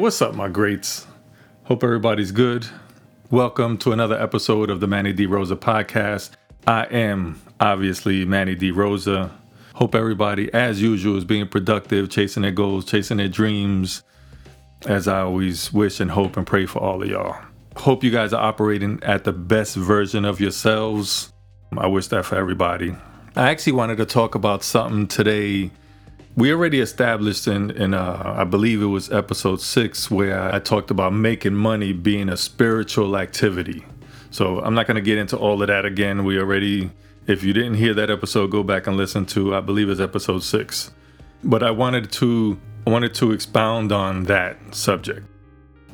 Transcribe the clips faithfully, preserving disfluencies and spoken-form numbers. what's up, my greats? Hope everybody's good. Welcome to another episode of the Manny D. Rosa Podcast. I am obviously Manny D. Rosa. Hope everybody, as usual, is being productive, chasing their goals, chasing their dreams, as I always wish and hope and pray for all of y'all. Hope you guys are operating at the best version of yourselves. I wish that for everybody. I actually wanted to talk about something today. We already established in, in uh, I believe it was episode six, where I talked about making money being a spiritual activity. So I'm not going to get into all of that again. We already, if you didn't hear that episode, go back and listen to, I believe it's episode six. But I wanted to, I wanted to expound on that subject.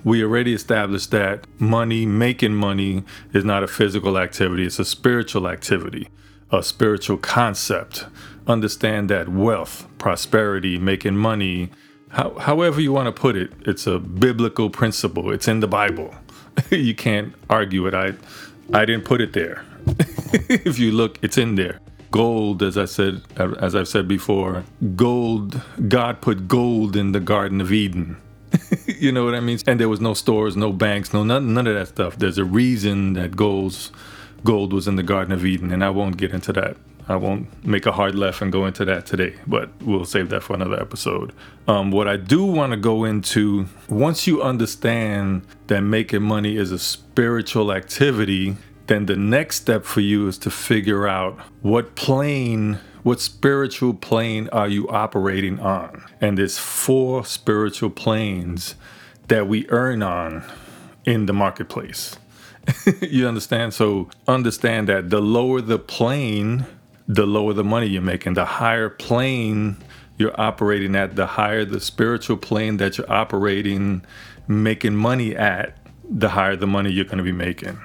We already established that money, making money, is not a physical activity. It's a spiritual activity, a spiritual concept. Understand that wealth, prosperity, making money, how, however you want to put it, it's a biblical principle. It's in the Bible. You can't argue it. I, I didn't put it there. If you look, it's in there. Gold, as I said, as I've said before, gold, God put gold in the Garden of Eden. You know what I mean? And there was no stores, no banks, no none, none of that stuff. There's a reason that gold's, gold was in the Garden of Eden, and I won't get into that. I won't make a hard left and go into that today, but we'll save that for another episode. Um, what I do want to go into, once you understand that making money is a spiritual activity, then the next step for you is to figure out what plane, what spiritual plane are you operating on? And there's four spiritual planes that we earn on in the marketplace. You understand? So understand that the lower the plane, the lower the money you're making. The higher plane you're operating at, the higher the spiritual plane that you're operating, making money at, the higher the money you're going to be making.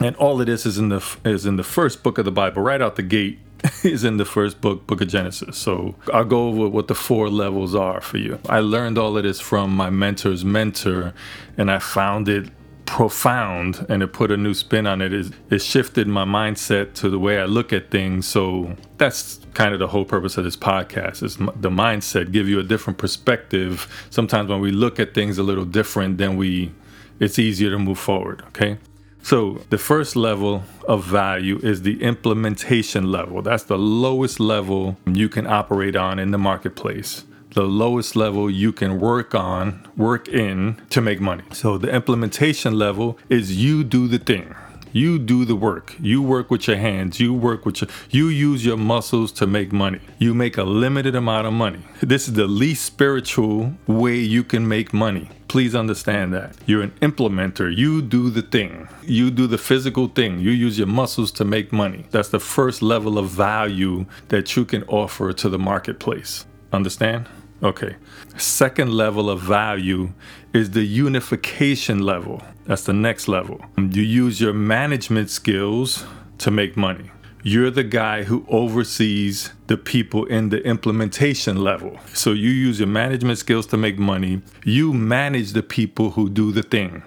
And all of this is in the is in the first book of the Bible. Right out the gate is in the first book, Book of Genesis. So I'll go over what the four levels are for you. I learned all of this from my mentor's mentor, and I found it profound, and it put a new spin on it. It, it shifted my mindset to the way I look at things. So that's kind of the whole purpose of this podcast, is the mindset, give you a different perspective. Sometimes when we look at things a little different, then we, it's easier to move forward. Okay. So the first level of value is the implementation level. That's the lowest level you can operate on in the marketplace. The lowest level you can work on, work in to make money. So the implementation level is you do the thing. You do the work. You work with your hands. You work with your, you use your muscles to make money. You make a limited amount of money. This is the least spiritual way you can make money. Please understand that. You're an implementer. You do the thing. You do the physical thing. You use your muscles to make money. That's the first level of value that you can offer to the marketplace. Understand? Okay. Second level of value is the unification level. That's the next level. You use your management skills to make money. You're the guy who oversees the people in the implementation level. So you use your management skills to make money. You manage the people who do the thing,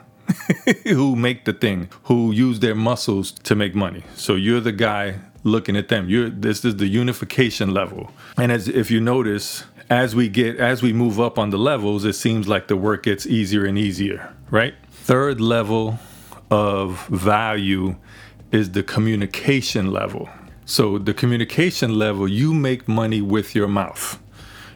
who make the thing, who use their muscles to make money. So you're the guy looking at them. You're, this is the unification level. And as if you notice, as we get, as we move up on the levels, it seems like the work gets easier and easier, right? Third level of value is the communication level. So the communication level, you make money with your mouth.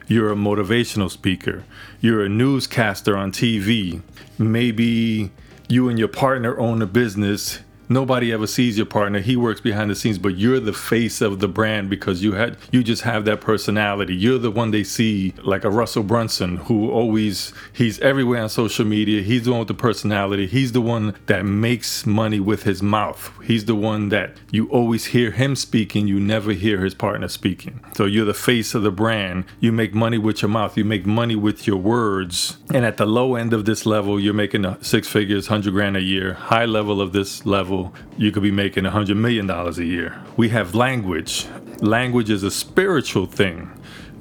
You're a motivational speaker. You're a newscaster on T V. Maybe you and your partner own a business. Nobody ever sees your partner. He works behind the scenes, but you're the face of the brand because you had, you just have that personality. You're the one they see, like a Russell Brunson, who always, he's everywhere on social media. He's the one with the personality. He's the one that makes money with his mouth. He's the one that you always hear him speaking. You never hear his partner speaking. So you're the face of the brand. You make money with your mouth. You make money with your words. And at the low end of this level, you're making six figures, hundred grand a year. High level of this level, you could be making one hundred million dollars a year. We have language. Language is a spiritual thing.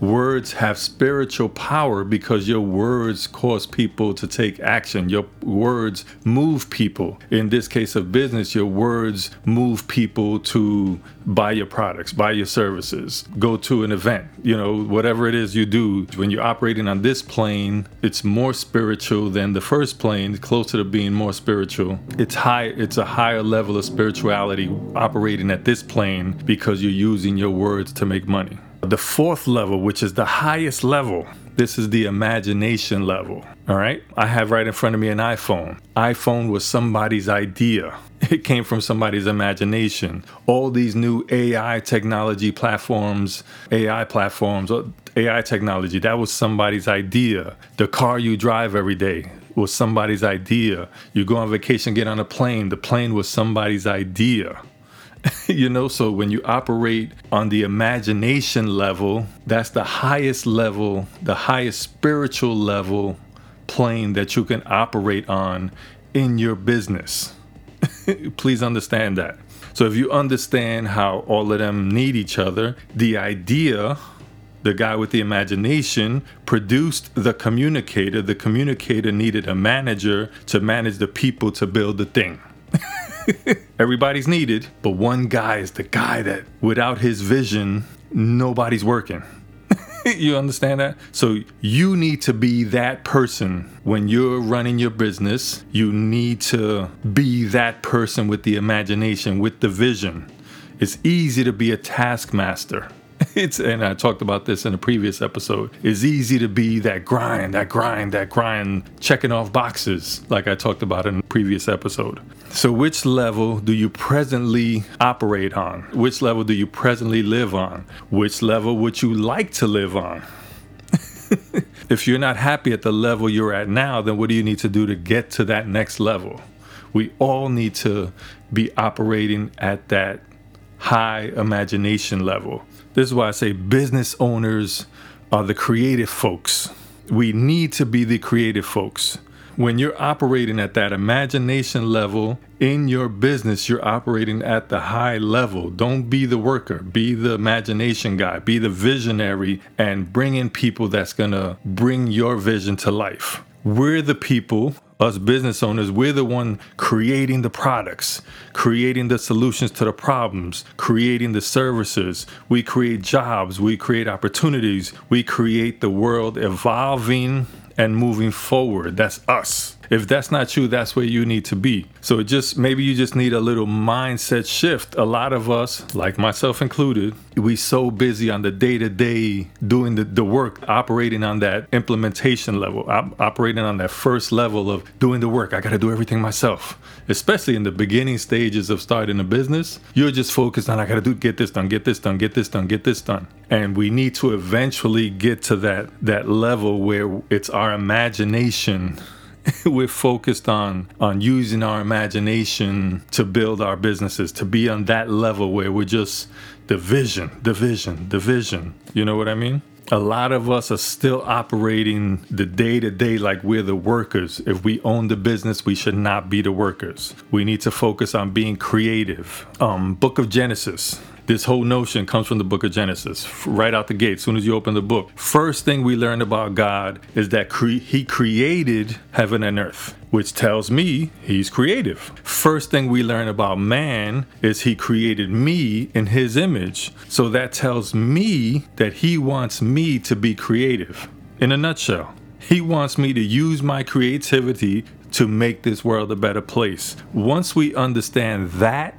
words have spiritual power because your words cause people to take action. Your words move people. In this case of business, your words move people to buy your products, buy your services, go to an event, you know, whatever it is you do. When you're operating on this plane, it's more spiritual than the first plane, closer to being more spiritual. It's high. It's a higher level of spirituality operating at this plane because you're using your words to make money. The fourth level, which is the highest level, this is the imagination level. All right. I have right in front of me an iPhone. iPhone was somebody's idea. It came from somebody's imagination. All these new A I technology platforms, AI platforms, AI technology, that was somebody's idea. The car you drive every day was somebody's idea. You go on vacation, get on a plane. The plane was somebody's idea. You know, so when you operate on the imagination level, that's the highest level, the highest spiritual level plane that you can operate on in your business. Please understand that. So if you understand how all of them need each other, the idea, the guy with the imagination, produced the communicator. The communicator needed a manager to manage the people to build the thing. Everybody's needed, but one guy is the guy that without his vision, nobody's working. You understand that? So you need to be that person. When you're running your business, you need to be that person with the imagination, with the vision. It's easy to be a taskmaster. It's, and I talked about this in a previous episode. It's easy to be that grind, that grind, that grind, checking off boxes, like I talked about in a previous episode. So which level do you presently operate on? Which level do you presently live on? Which level would you like to live on? If you're not happy at the level you're at now, then what do you need to do to get to that next level? We all need to be operating at that high imagination level. This is why I say business owners are the creative folks. We need to be the creative folks. When you're operating at that imagination level in your business, you're operating at the high level. Don't be the worker. Be the imagination guy. Be the visionary and bring in people that's going to bring your vision to life. We're the people, us business owners, we're the one creating the products, creating the solutions to the problems, creating the services. We create jobs. We create opportunities. We create the world evolving and moving forward. That's us. If that's not you, that's where you need to be. So it just, maybe you just need a little mindset shift. A lot of us, like myself included, we so busy on the day-to-day doing the, the work, operating on that implementation level. I'm operating on that first level of doing the work. I got to do everything myself, especially in the beginning stages of starting a business. You're just focused on, I got to do, get this done, get this done, get this done, get this done. And we need to eventually get to that, that level where it's our imagination. We're focused on on using our imagination to build our businesses, to be on that level where we're just the vision, the vision, the vision. You know what I mean? A lot of us are still operating the day to day like we're the workers. If we own the business, we should not be the workers. We need to focus on being creative. Um, Book of Genesis. This whole notion comes from the Book of Genesis. Right out the gate, as soon as you open the book, first thing we learn about God is that cre- he created heaven and earth, which tells me he's creative. First thing we learn about man is he created me in his image. So that tells me that he wants me to be creative. In a nutshell, he wants me to use my creativity to make this world a better place. Once we understand that,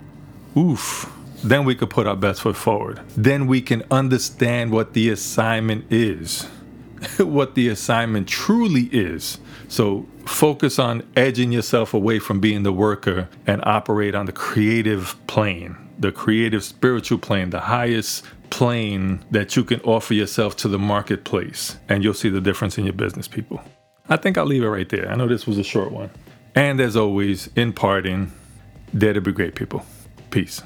oof. Then we could put our best foot forward. Then we can understand what the assignment is, what the assignment truly is. So focus on edging yourself away from being the worker and operate on the creative plane, the creative spiritual plane, the highest plane that you can offer yourself to the marketplace. And you'll see the difference in your business, people. I think I'll leave it right there. I know this was a short one. And as always, in parting, dare to be great, people. Peace.